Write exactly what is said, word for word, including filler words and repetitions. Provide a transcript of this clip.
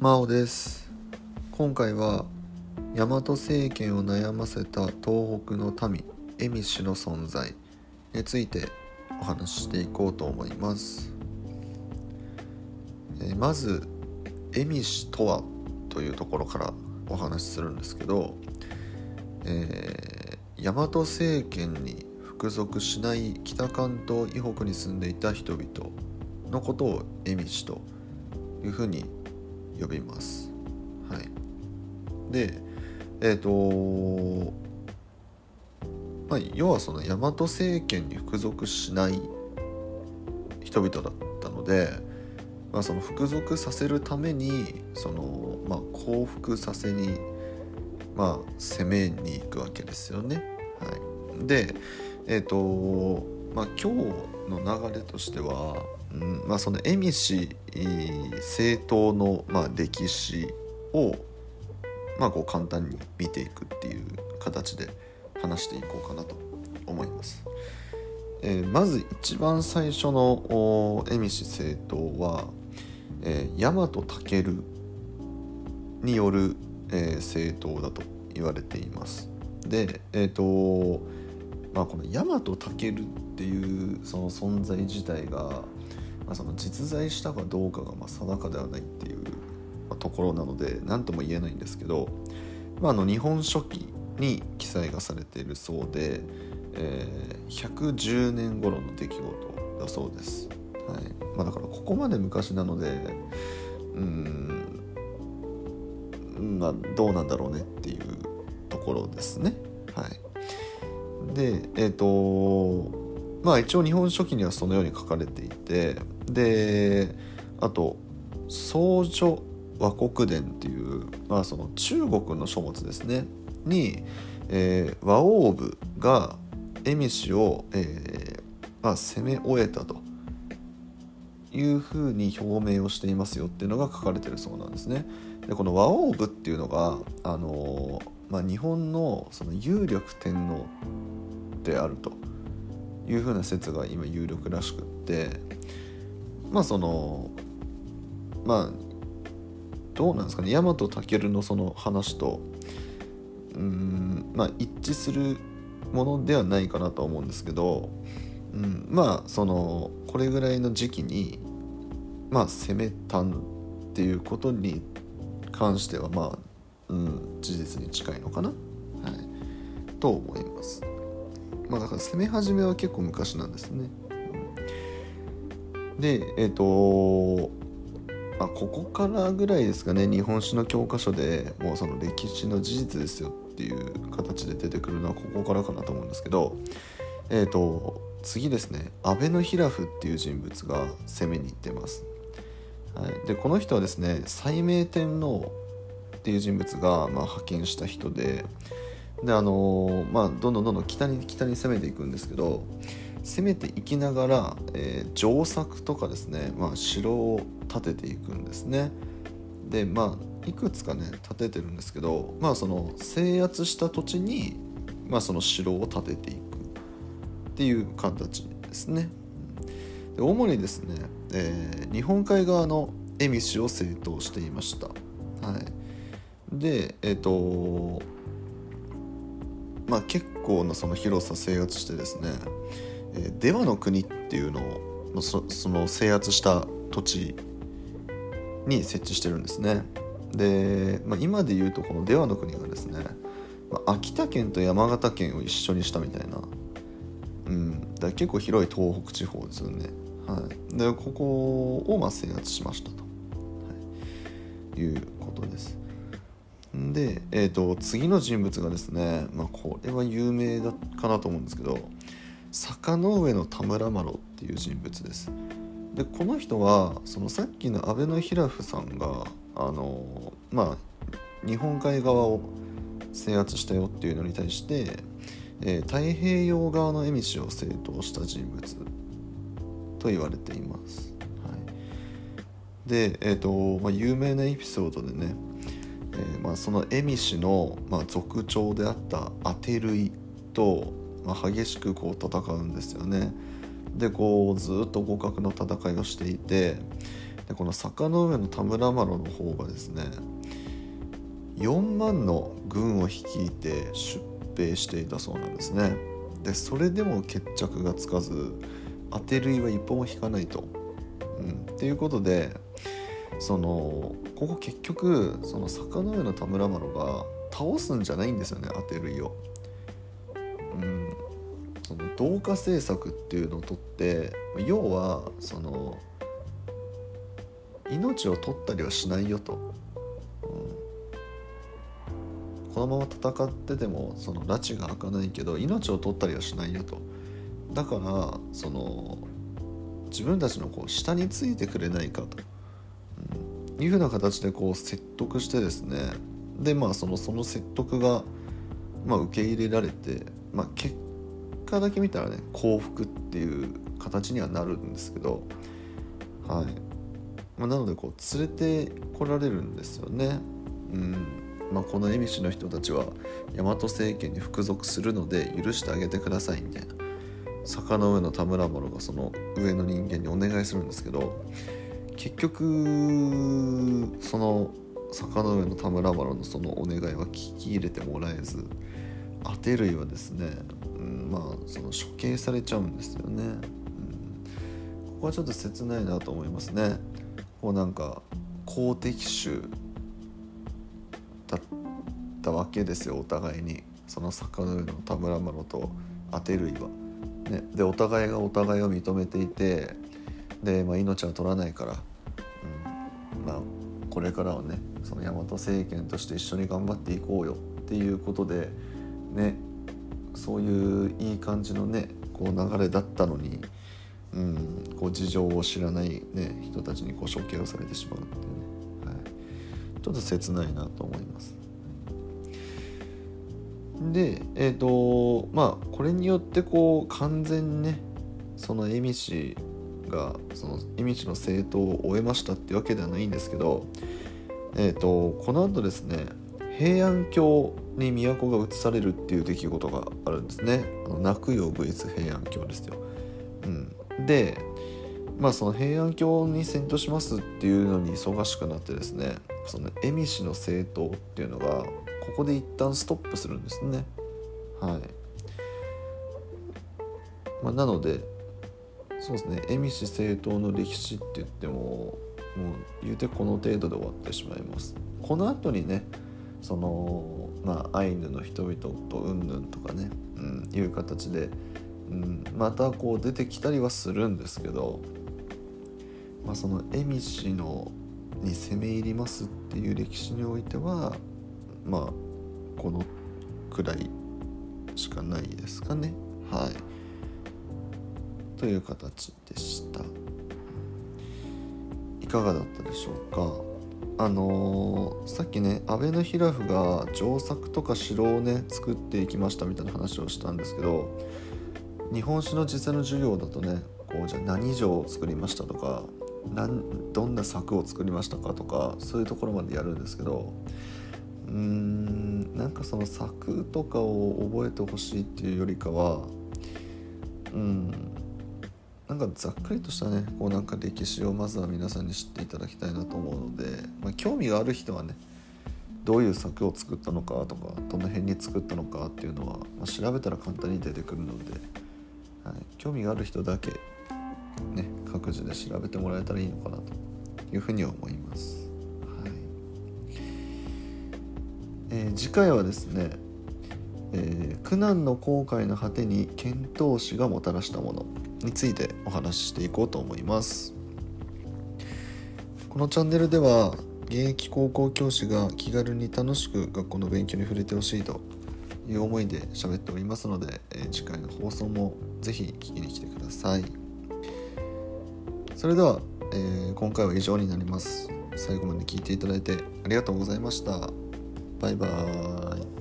真央です。今回は大和政権を悩ませた東北の民蝦夷氏の存在についてお話ししていこうと思います。えー、まず蝦夷氏とはというところからお話しするんですけど、えー、大和政権に服属しない北関東以北に住んでいた人々のことを蝦夷氏というふうに呼びます。はい、で、えっと、まあ、要はその大和政権に服属しない人々だったので、まあ、その服属させるためにその、まあ、降伏させに、まあ、攻めに行くわけですよね。はい、で、えっとまあ、今日の流れとしては、うんまあ、その蝦夷氏政党の、まあ、歴史を、まあ、こう簡単に見ていくっていう形で話していこうかなと思います。えー、まず一番最初の蝦夷氏政党は、えー、大和武による、えー、政党だと言われています。で、えーとまあ、この大和武っていうその存在自体がまあ、その実在したかどうかがまあ定かではないっていうところなので何とも言えないんですけど、まあ、あの日本書紀に記載がされているそうで、えー、ひゃくじゅうねん頃の出来事だそうです。はいまあ、だからここまで昔なのでうーん、まあ、どうなんだろうねっていうところですね。はい、で、えっとまあ、一応日本書紀にはそのように書かれていて、であと宋書和国伝っていう、まあ、その中国の書物ですねに、えー、和王部が蝦夷氏を、えーまあ、攻め終えたというふうに表明をしていますよっていうのが書かれてるそうなんですね。でこの和王部っていうのが、あのーまあ、日本のその有力天皇であるという風な説が今有力らしくって、まあそのまあどうなんですかね、大和武のその話とうーんまあ一致するものではないかなと思うんですけど、うん、まあそのこれぐらいの時期にまあ攻めたっていうことに関してはまあ、うん、事実に近いのかな、はい、と思います。まあ、だから攻め始めは結構昔なんですね。で、えっと、まあ、ここからぐらいですかね、日本史の教科書でもうその歴史の事実ですよっていう形で出てくるのはここからかなと思うんですけど、えっと、次ですね、阿部の平夫っていう人物が攻めに行ってます。はい、でこの人はですね、斉明天皇っていう人物がまあ派遣した人で、であのーまあ、どんどんどんどん北に北に攻めていくんですけど、攻めていきながら、えー、城柵とかですね、まあ、城を建てていくんですね。でまあいくつかね建ててるんですけど、まあその制圧した土地に、まあ、その城を建てていくっていう形ですね。で主にですね、えー、日本海側の蝦夷氏を政党していました。はい、でえっ、ー、とまあ、結構なその広さ制圧してですね、えー、出羽の国っていうのを そ, その制圧した土地に設置してるんですね。で、まあ、今でいうとこの出羽の国がですね、まあ、秋田県と山形県を一緒にしたみたいな、うん、だ結構広い東北地方ですよね。はい、でここをまあ制圧しましたと、はい、いうことです。で、えー、と次の人物がですね、まあ、これは有名だかなと思うんですけど、坂上の田村麻呂っていう人物です。でこの人はそのさっきの阿部の平夫さんがあの、まあ、日本海側を制圧したよっていうのに対して、えー、太平洋側の蝦夷氏を政党した人物と言われています。はい、で、えーとまあ、有名なエピソードでね、えーまあ、その蝦夷氏の、まあ、族長であったアテルイと、まあ、激しくこう戦うんですよね。でこうずっと互角の戦いをしていて、でこの坂の上の田村麻呂の方がですねよんまんの軍を率いて出兵していたそうなんですね。でそれでも決着がつかず当てるいは一歩も引かないと、うん、っていうことでそのここ結局その坂の上の田村麻呂が倒すんじゃないんですよね、当てるいを。うん、その同化政策っていうのをとって要はその命を取ったりはしないよと、うん、このまま戦っててもその拉致が開かないけど命を取ったりはしないよと。だからその自分たちのこう下についてくれないかと、うん、いうふうな形でこう説得してですね、でまあそのその説得がまあ受け入れられて、まあ、結果だけ見たらね降伏っていう形にはなるんですけど、はいまあ、なのでこう連れてこられるんですよね、うんまあ、この恵比寿の人たちは大和政権に服属するので許してあげてくださいみたいな坂の上の田村麻呂がその上の人間にお願いするんですけど、結局その坂の上の田村麻呂のそのお願いは聞き入れてもらえず、当てるいはですね、うん、まあその処刑されちゃうんですよね、うん、ここはちょっと切ないなと思いますね。こうなんか好敵手だったわけですよ、お互いに。その坂の上の田村麻呂と当てるいは、ね、でお互いがお互いを認めていて、で、まあ、命は取らないから、うん、まあこれからはねその大和政権として一緒に頑張っていこうよっていうことでね、そういういい感じのねこう流れだったのに、うん、こう事情を知らない、ね、人たちにこう処刑をされてしまうっていうね、はい、ちょっと切ないなと思います。で、えーとまあ、これによってこう完全にねその恵比寿がその恵比寿の政党を終えましたっていうわけではないんですけど、えーと、この後ですね平安京に都が移されるっていう出来事があるんですね。あの泣くよ ブイエス 平安京ですよ、うん、で、まあ、その平安京に遷都しますっていうのに忙しくなってですね、その恵比寿の政党っていうのがここで一旦ストップするんですね、はいまあ、なのでそうですね、恵比寿政党の歴史って言ってももう言うてこの程度で終わってしまいます。この後にねその、まあ、アイヌの人々とうんぬんとかね、うん、いう形で、うん、またこう出てきたりはするんですけど、まあ、その恵比寿のに攻め入りますっていう歴史においてはまあこのくらいしかないですかね、はいという形でした。いかがだったでしょうか。あのー、さっきね阿部のヒラフが城作とか城をね作っていきましたみたいな話をしたんですけど、日本史の実際の授業だとねこうじゃあ何城を作りましたとかなんどんな作を作りましたかとかそういうところまでやるんですけど、うーんなんかその作とかを覚えてほしいっていうよりかはうんなんかざっくりとしたねこうなんか歴史をまずは皆さんに知っていただきたいなと思うので、まあ、興味がある人はねどういう作を作ったのかとかどの辺に作ったのかっていうのは、まあ、調べたら簡単に出てくるので、はい、興味がある人だけ、ね、各自で調べてもらえたらいいのかなというふうに思います、はいえー、次回はですね、えー、苦難の航海の果てに遣唐使がもたらしたものについてお話ししていこうと思います。このチャンネルでは現役高校教師が気軽に楽しく学校の勉強に触れてほしいという思いで喋っておりますので、次回の放送もぜひ聞きに来てください。それでは、えー、今回は以上になります。最後まで聞いていただいてありがとうございました。バイバーイ。